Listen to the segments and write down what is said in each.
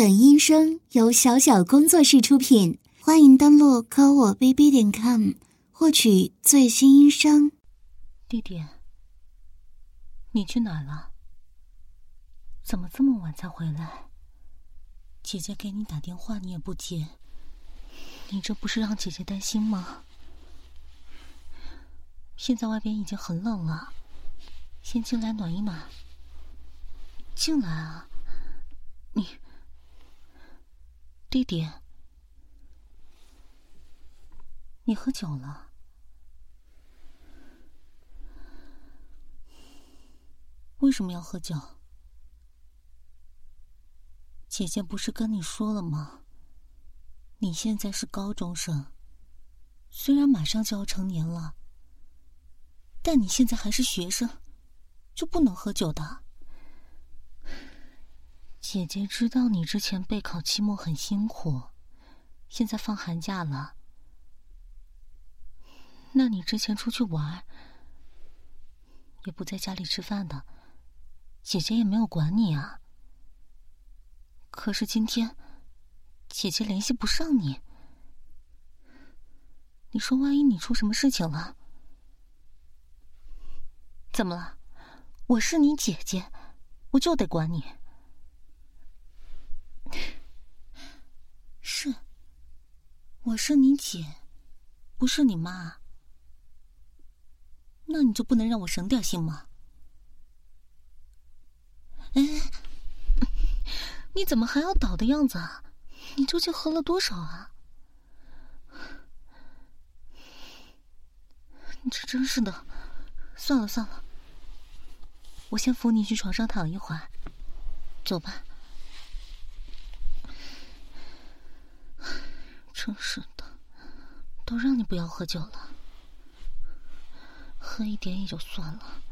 本音声由小小工作室出品，欢迎登录kowobb.com 获取最新音声。弟弟，你去哪了？怎么这么晚才回来？姐姐给你打电话你也不接，你这不是让姐姐担心吗？现在外边已经很冷了，先进来暖一暖。进来啊，你，弟弟，你喝酒了？为什么要喝酒？姐姐不是跟你说了吗？你现在是高中生，虽然马上就要成年了，但你现在还是学生，就不能喝酒的。姐姐知道你之前备考期末很辛苦，现在放寒假了，那你之前出去玩也不在家里吃饭的，姐姐也没有管你啊。可是今天姐姐联系不上你，你说万一你出什么事情了？怎么了？我是你姐姐，我就得管你。是，我是你姐，不是你妈。那你就不能让我省点心吗？哎，你怎么还要倒的样子啊？你究竟喝了多少啊？你这真是的，算了算了，我先扶你去床上躺一会儿，走吧。真是的，都让你不要喝酒了，喝一点也就算了，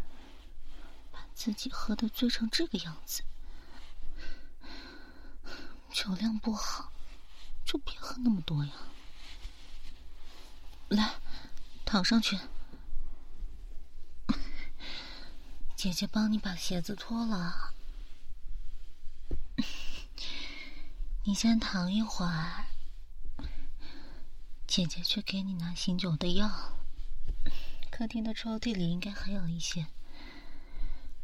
把自己喝得醉成这个样子，酒量不好就别喝那么多呀。来，躺上去，姐姐帮你把鞋子脱了，你先躺一会儿，姐姐去给你拿醒酒的药，客厅的抽屉里应该还有一些，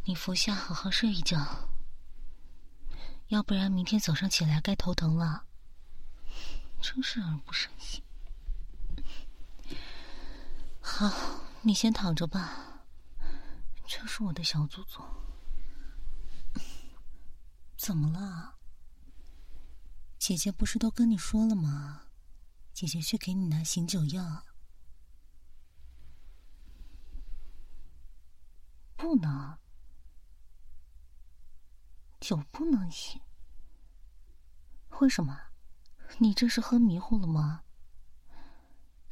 你服下好好睡一觉，要不然明天早上起来该头疼了，真是让人不省心。好，你先躺着吧，这是我的小祖宗。怎么了？姐姐不是都跟你说了吗？姐姐去给你拿醒酒药。不能，酒不能醒。为什么？你这是喝迷糊了吗？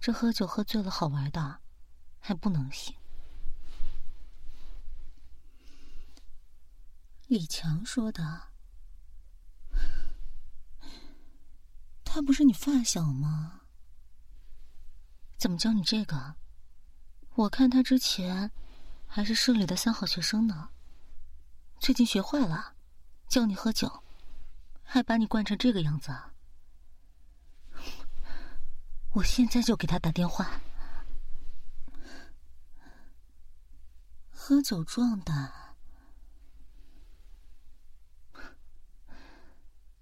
这喝酒喝醉了好玩的，还不能醒。李强说的。他不是你发小吗？怎么教你这个？我看他之前还是市里的3好学生呢，最近学坏了，教你喝酒，还把你惯成这个样子啊！我现在就给他打电话。喝酒壮胆，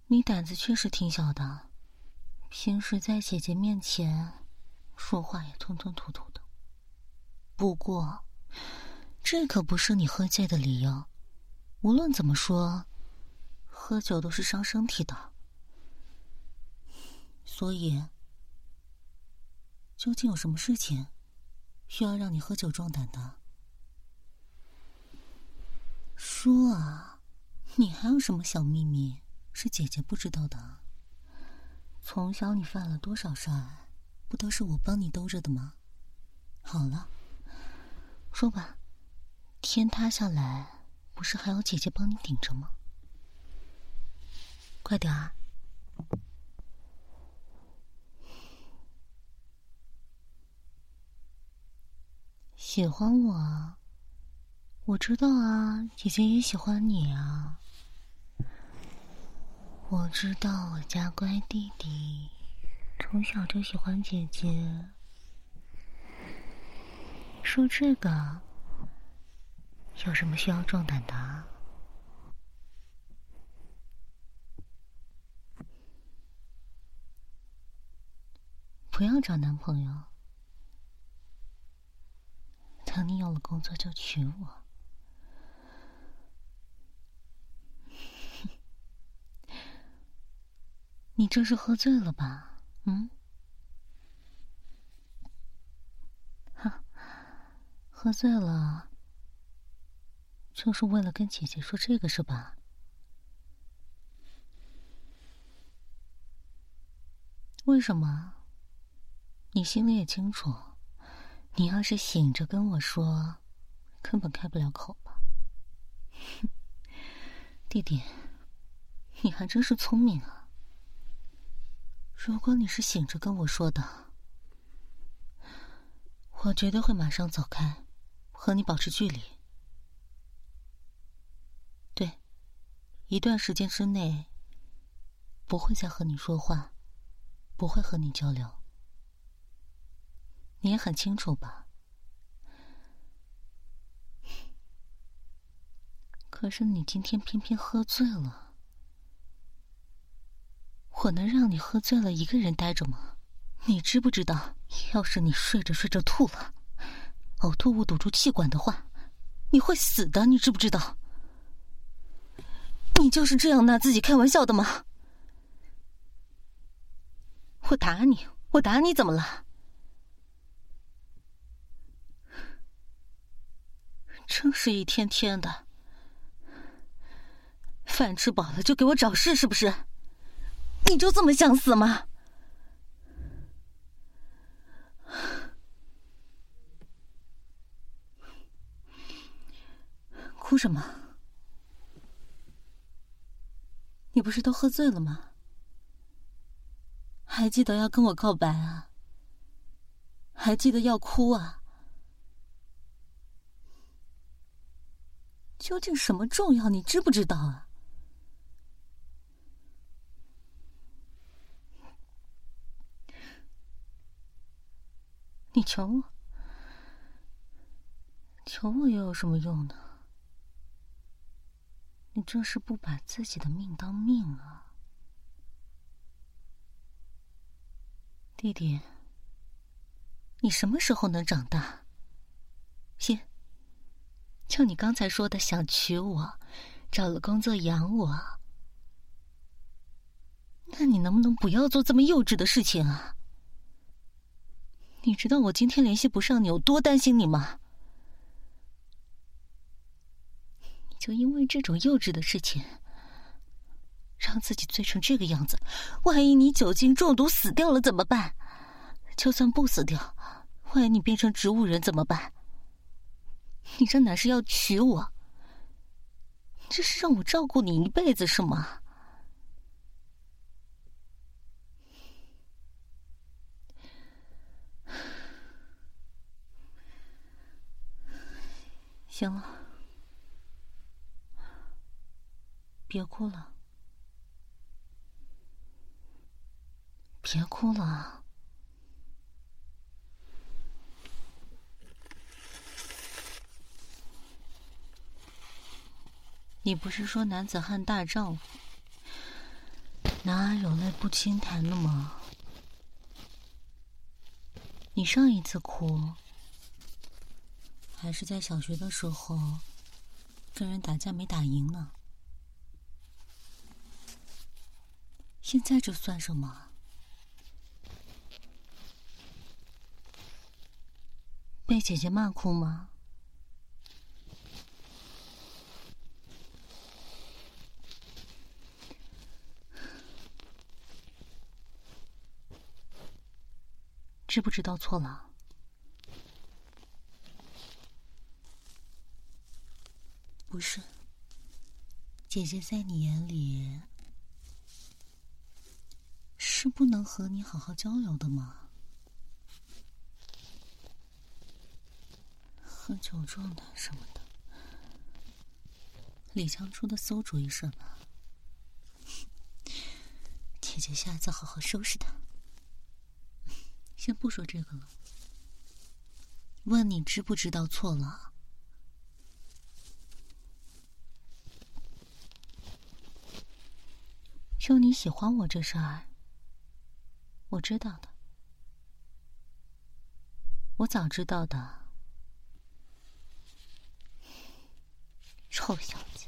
你胆子确实挺小的。平时在姐姐面前说话也吞吞吐吐的，不过这可不是你喝醉的理由。无论怎么说，喝酒都是伤身体的，所以究竟有什么事情需要让你喝酒壮胆的？说啊，你还有什么小秘密是姐姐不知道的？从小你犯了多少事儿，不都是我帮你兜着的吗？好了，说吧，天塌下来不是还有姐姐帮你顶着吗？快点啊！喜欢我啊？我知道啊，姐姐也喜欢你啊。我知道我家乖弟弟从小就喜欢姐姐，说这个有什么需要壮胆的啊？不要找男朋友，等你有了工作就娶我。你这是喝醉了吧？嗯？哈，喝醉了，就是为了跟姐姐说这个是吧？为什么？你心里也清楚，你要是醒着跟我说，根本开不了口吧？弟弟，你还真是聪明啊。如果你是醒着跟我说的，我绝对会马上走开，和你保持距离。对，一段时间之内不会再和你说话，不会和你交流。你也很清楚吧？可是你今天偏偏喝醉了。我能让你喝醉了一个人待着吗？你知不知道，要是你睡着睡着吐了，呕吐物堵住气管的话，你会死的，你知不知道？你就是这样拿自己开玩笑的吗？我打你，我打你怎么了？真是一天天的，饭吃饱了就给我找事是不是？你就这么想死吗？哭什么？你不是都喝醉了吗？还记得要跟我告白啊？还记得要哭啊？究竟什么重要，你知不知道啊？你求我，求我又有什么用呢？你这是不把自己的命当命啊，弟弟。你什么时候能长大？信，就你刚才说的想娶我，找了工作养我，那你能不能不要做这么幼稚的事情啊？你知道我今天联系不上你有多担心你吗？你就因为这种幼稚的事情，让自己醉成这个样子，万一你酒精中毒死掉了怎么办？就算不死掉，万一你变成植物人怎么办？你这哪是要娶我，这是让我照顾你一辈子是吗？行了，别哭了，别哭了。你不是说男子汉大丈夫，哪有泪不轻弹的吗？你上一次哭还是在小学的时候跟人打架没打赢呢，现在这算什么？被姐姐骂哭吗？知不知道错了？不是，姐姐在你眼里是不能和你好好交流的吗？喝酒壮胆什么的，李强出的馊主意是吧？姐姐下次好好收拾他。先不说这个了，问你知不知道错了？就你喜欢我这事儿，我知道的，我早知道的。臭小子，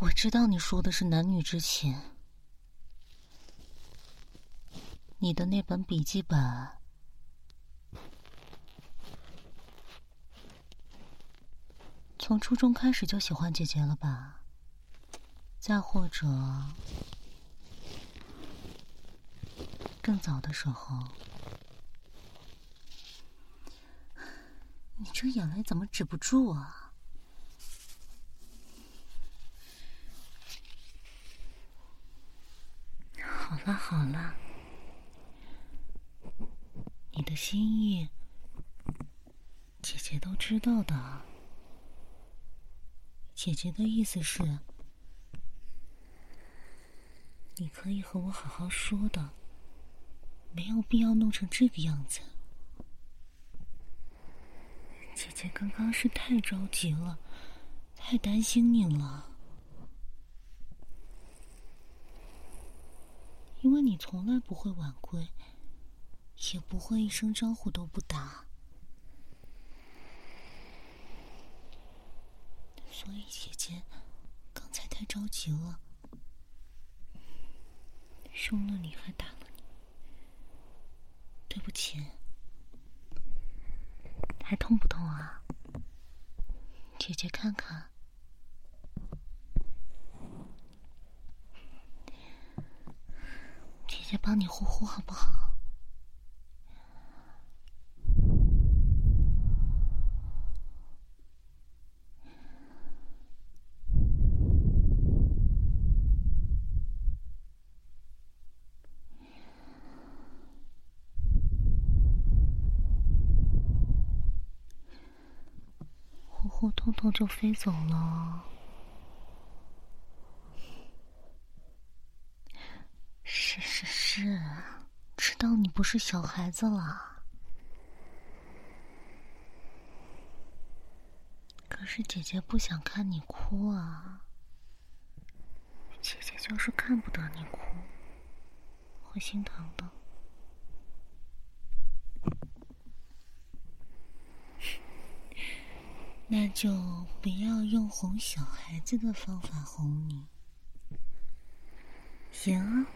我知道你说的是男女之情。你的那本笔记本，从初中开始就喜欢姐姐了吧？再或者，更早的时候，你这眼泪怎么止不住啊？好了好了。你的心意，姐姐都知道的。姐姐的意思是，你可以和我好好说的，没有必要弄成这个样子。姐姐刚刚是太着急了，太担心你了，因为你从来不会晚归。也不会一声招呼都不打，所以姐姐刚才太着急了，凶了你还打了你，对不起。还痛不痛啊？姐姐看看，姐姐帮你呼呼好不好？我痛痛就飞走了，是，知道你不是小孩子了。可是姐姐不想看你哭啊，姐姐就是看不得你哭，会心疼的。那就不要用哄小孩子的方法哄你。行啊，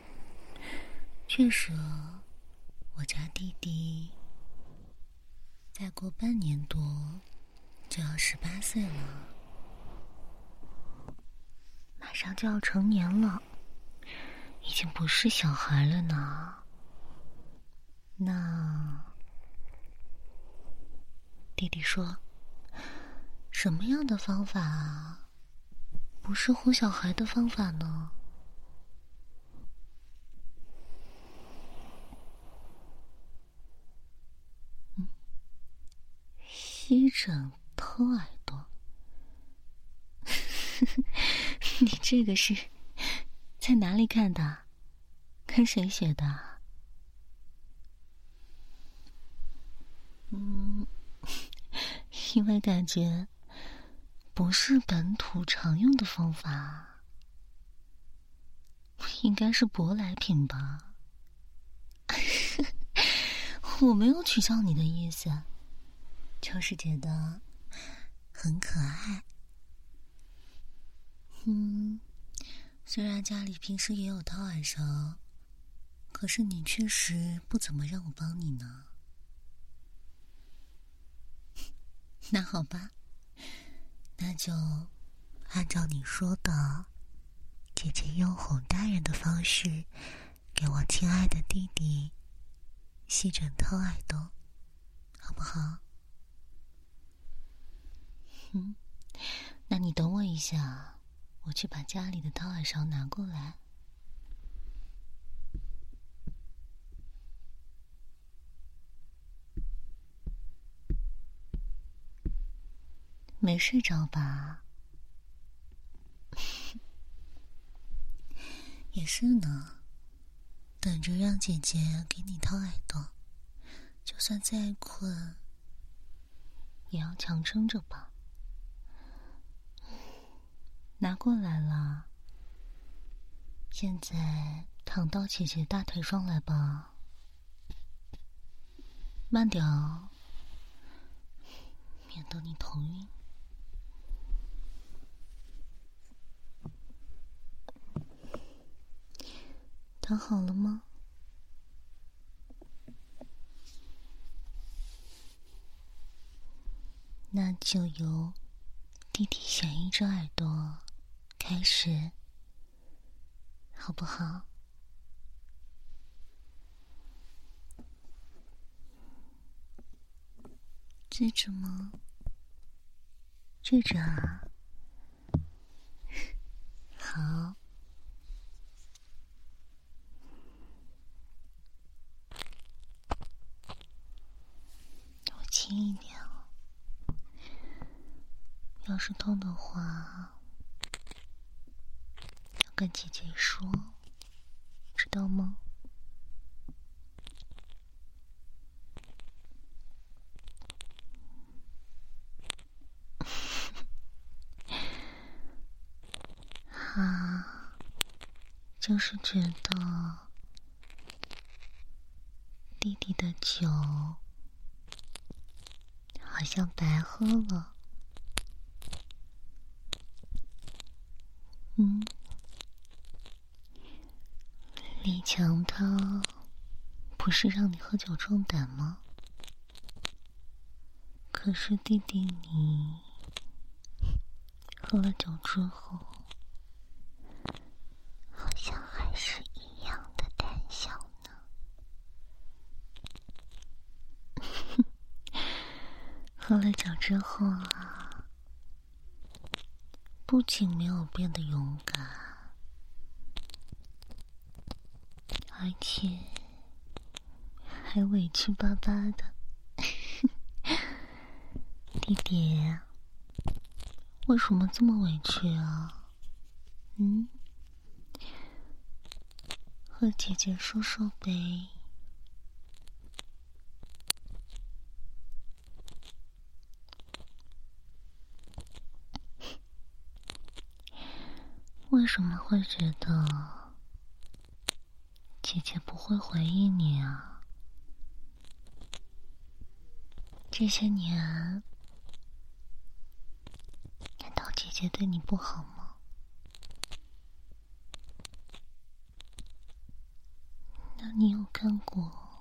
确实，我家弟弟再过半年多就要18岁了，马上就要成年了，已经不是小孩了呢。那弟弟说，什么样的方法啊，不是哄小孩的方法呢？吸枕掏耳朵，你这个是在哪里看的？跟谁学的？因为感觉不是本土常用的方法，应该是舶来品吧。我没有取笑你的意思，就是觉得很可爱。虽然家里平时也有掏耳勺，可是你确实不怎么让我帮你呢。那好吧，那就按照你说的，姐姐用哄大人的方式给我亲爱的弟弟吸枕掏耳朵，好不好？那你等我一下，我去把家里的掏耳勺拿过来。没睡着吧？也是呢，等着让姐姐给你掏耳朵，就算再困也要强撑着吧。拿过来了，现在躺到姐姐大腿上来吧。慢点哦，免得你头晕。躺好了吗？那就由弟弟选一只耳朵开始，好不好？这只吗？这只啊，好。我轻一点哦，要是痛的话，要跟姐姐说，知道吗？啊，就是觉得弟弟的酒好像白喝了。李强他不是让你喝酒壮胆吗？可是弟弟你喝了酒之后好像还是一样的胆小呢。喝了酒之后啊，不仅没有变得勇敢，而且还委屈巴巴的。弟弟，为什么这么委屈啊？和姐姐说说呗。为什么会觉得姐姐不会回应你啊？这些年，难道姐姐对你不好吗？你有看过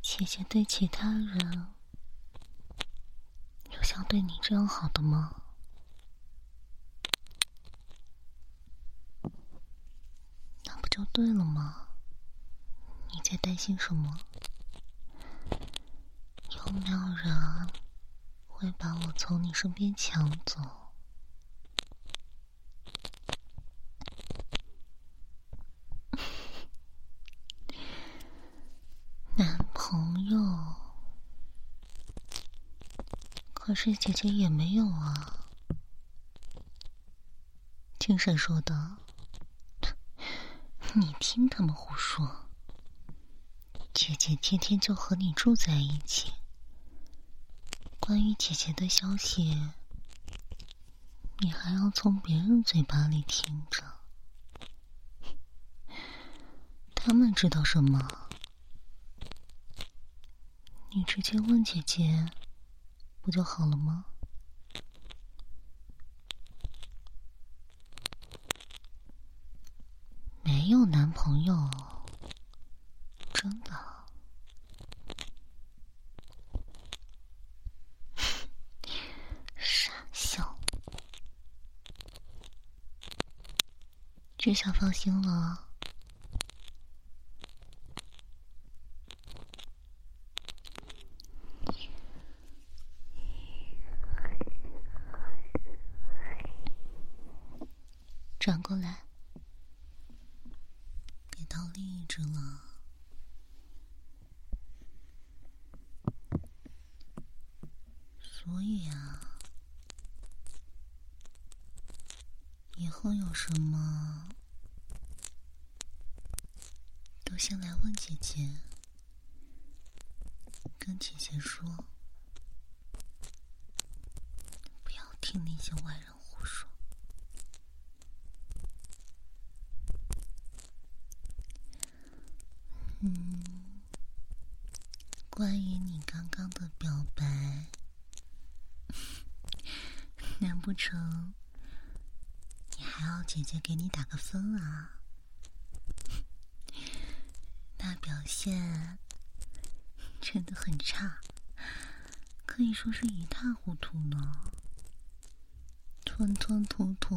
姐姐对其他人有像对你这样好的吗？那不就对了吗？你在担心什么？有没有人会把我从你身边抢走？可是姐姐也没有啊。听谁说的？你听他们胡说。姐姐天天就和你住在一起，关于姐姐的消息，你还要从别人嘴巴里听着。他们知道什么？你直接问姐姐不就好了吗？没有男朋友，真的？傻笑。这下放心了。转过来，别到另一只了。所以啊，以后有什么想来问姐姐，跟姐姐说，不要听那些外人胡说。关于你刚刚的表白，难不成你还要姐姐给你打个分啊？那表现真的很差，可以说是一塌糊涂呢，吞吞吐吐，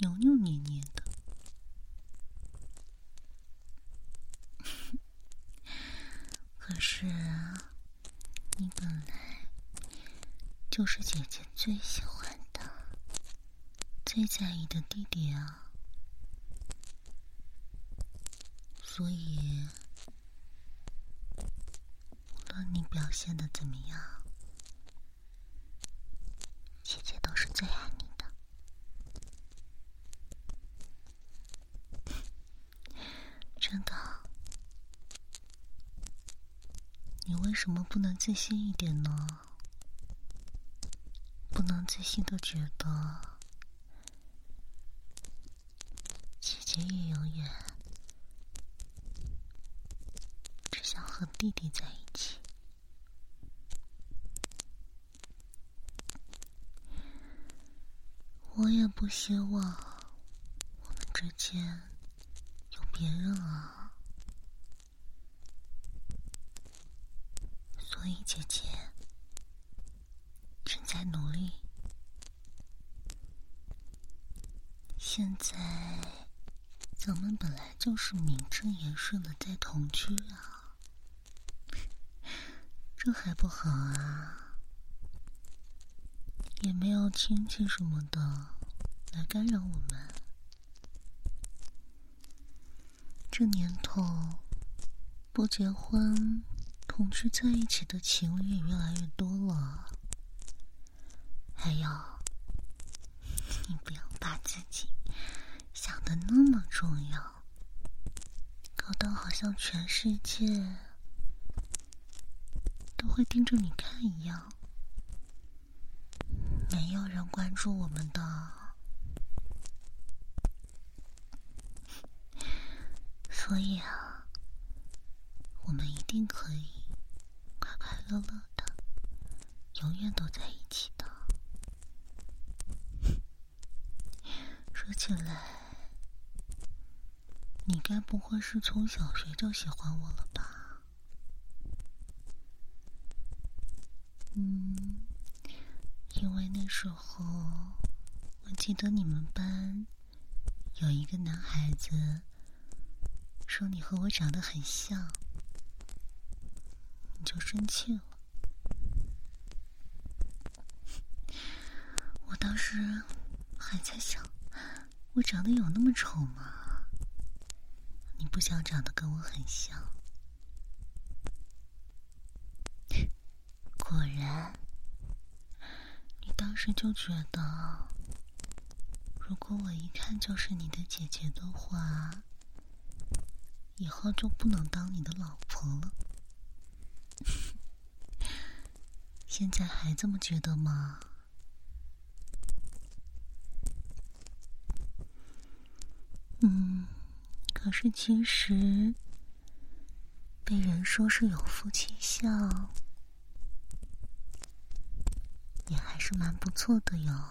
扭扭捏捏的。可是你本来就是姐姐最喜欢的、最在意的弟弟啊，所以无论你表现的怎么样，姐姐都是最爱你的，真的。你为什么不能自信一点呢？不能自信的觉得姐姐也永远想和弟弟在一起。我也不希望我们之间有别人啊，所以姐姐正在努力。现在咱们本来就是名正言顺的在同居啊，这还不好啊，也没有亲戚什么的来干扰我们。这年头，不结婚同居在一起的情侣越来越多了。还有，你不要把自己想得那么重要，搞到好像全世界都会盯着你看一样，没有人关注我们的，所以啊，我们一定可以快快乐乐的，永远都在一起的。说起来，你该不会是从小学就喜欢我了吧？因为那时候我记得你们班有一个男孩子说你和我长得很像，你就生气了。我当时还在想，我长得有那么丑吗？你不想长得跟我很像，果然，你当时就觉得，如果我一看就是你的姐姐的话，以后就不能当你的老婆了。现在还这么觉得吗？可是其实，被人说是有夫妻相，也还是蛮不错的哟，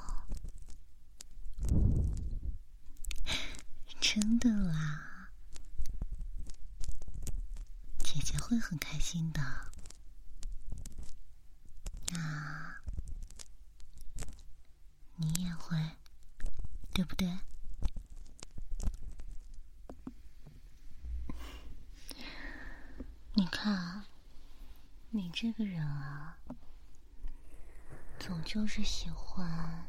真的啦，姐姐会很开心的。那你也会，对不对？你看，你这个人啊，总就是喜欢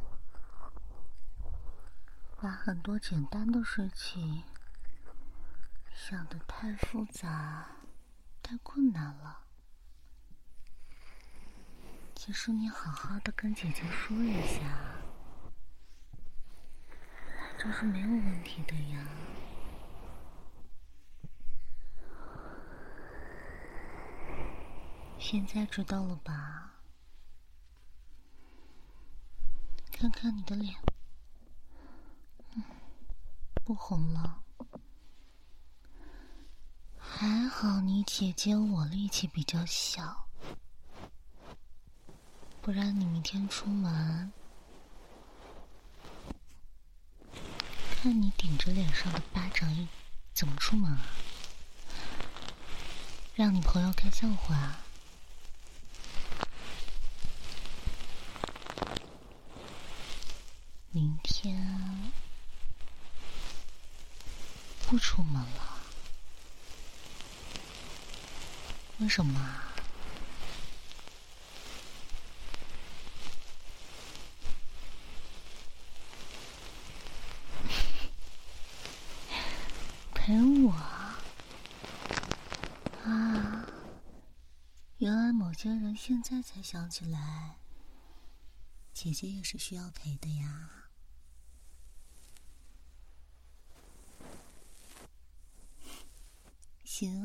把很多简单的事情想得太复杂、太困难了。其实你好好的跟姐姐说一下，这是没有问题的呀。现在知道了吧？看看你的脸，不红了。还好你姐姐我力气比较小，不然你明天出门，看你顶着脸上的巴掌印怎么出门啊？让你朋友看笑话啊？明天不出门了，为什么啊？陪我啊！原来某些人现在才想起来，姐姐也是需要陪的呀。行啊，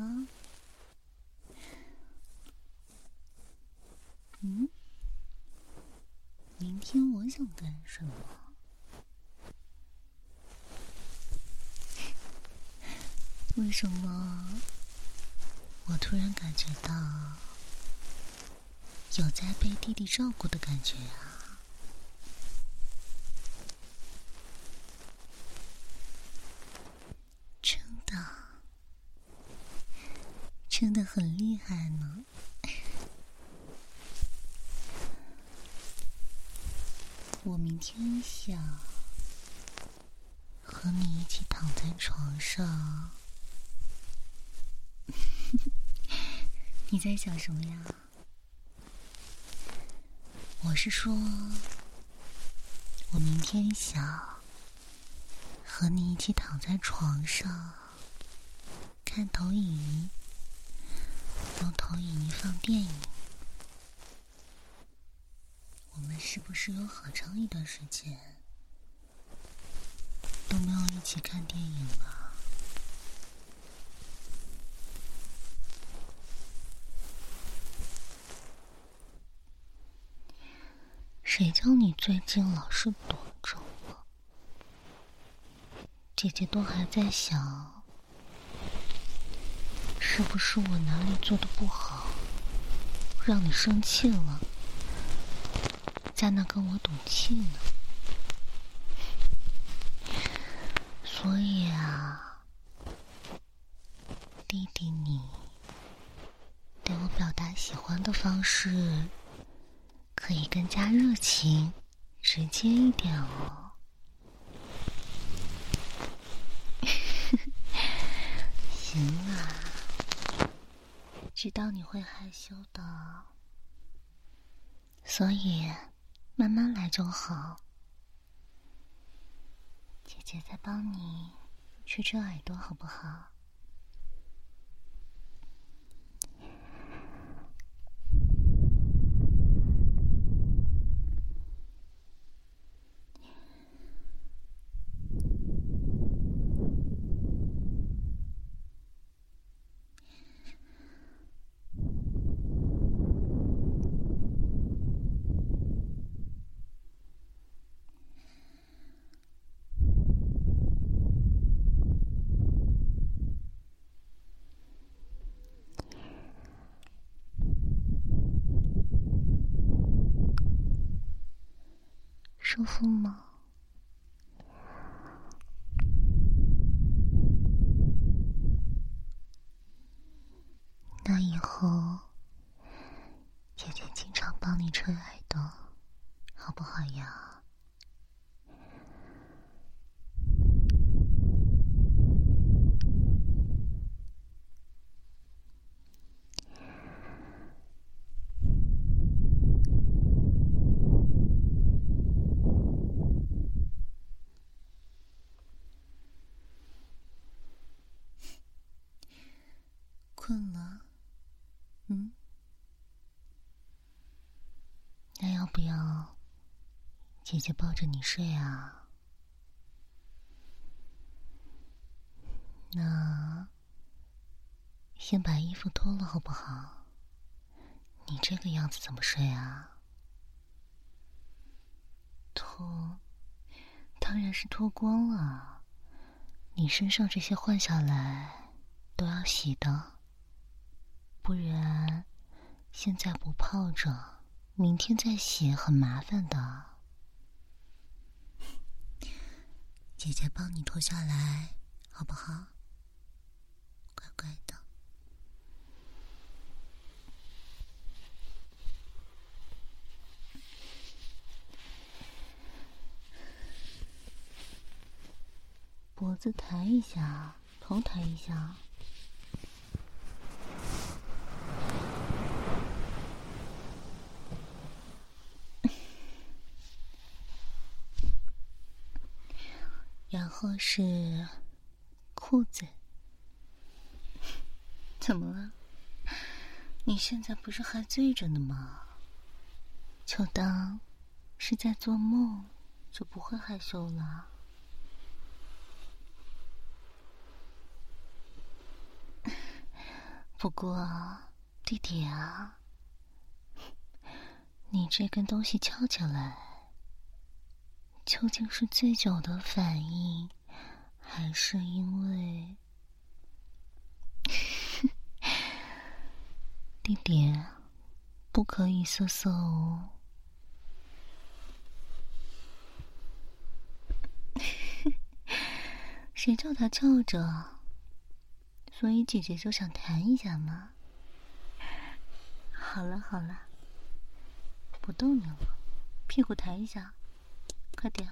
明天我想干什么？为什么我突然感觉到有在被弟弟照顾的感觉啊？真的很厉害呢。我明天想和你一起躺在床上。你在想什么呀？我是说，我明天想和你一起躺在床上，看投影仪，用投影仪放电影。我们是不是有好长一段时间都没有一起看电影了？谁叫你最近老是躲着我？姐姐都还在想，是不是我哪里做的不好，让你生气了，在那跟我赌气呢？所以啊，弟弟，你对我表达喜欢的方式可以更加热情、直接一点哦。行啊，知道你会害羞的，所以慢慢来就好。姐姐再帮你吹吹耳朵好不好？舒服吗？那以后姐姐经常帮你吹耳朵好不好呀？困了，那要不要姐姐抱着你睡啊？那先把衣服脱了好不好？你这个样子怎么睡啊？脱，当然是脱光了。你身上这些换下来都要洗的，不然现在不泡着，明天再洗很麻烦的。姐姐帮你脱下来，好不好？乖乖的。脖子抬一下，头抬一下。然后是裤子。怎么了？你现在不是还醉着呢吗？就当是在做梦，就不会害羞了。不过，弟弟啊，你这根东西翘起来，究竟是醉酒的反应，还是因为……弟弟，不可以瑟瑟哦。谁叫他翘着？所以姐姐就想谈一下嘛。好了好了，不逗你了，屁股抬一下，快点。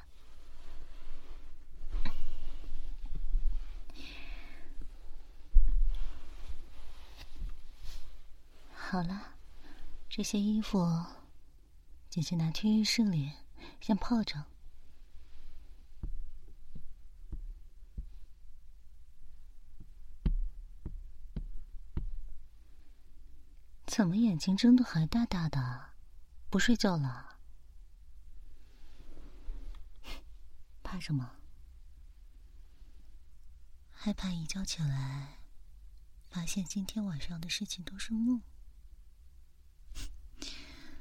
好了，这些衣服姐姐拿去浴室里先泡着。怎么眼睛睁得还大大的？不睡觉了？怕什么？害怕一觉起来，发现今天晚上的事情都是梦。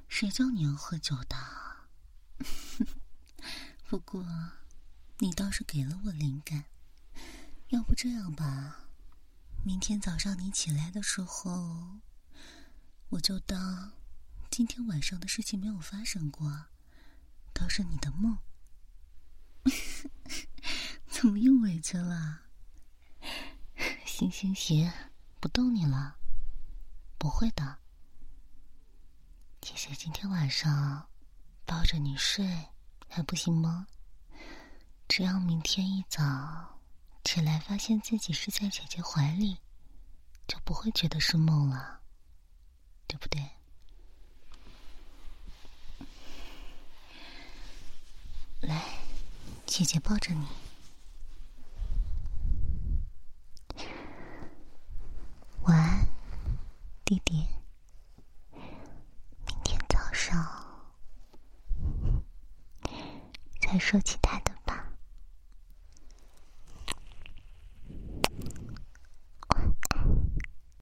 谁叫你要喝酒的？不过，你倒是给了我灵感。要不这样吧，明天早上你起来的时候，我就当今天晚上的事情没有发生过，都是你的梦。怎么又委屈了？行行行，不逗你了，不会的。姐姐今天晚上抱着你睡还不行吗？只要明天一早起来发现自己是在姐姐怀里，就不会觉得是梦了。对不对？来，姐姐抱着你。晚安，弟弟。明天早上再说其他的。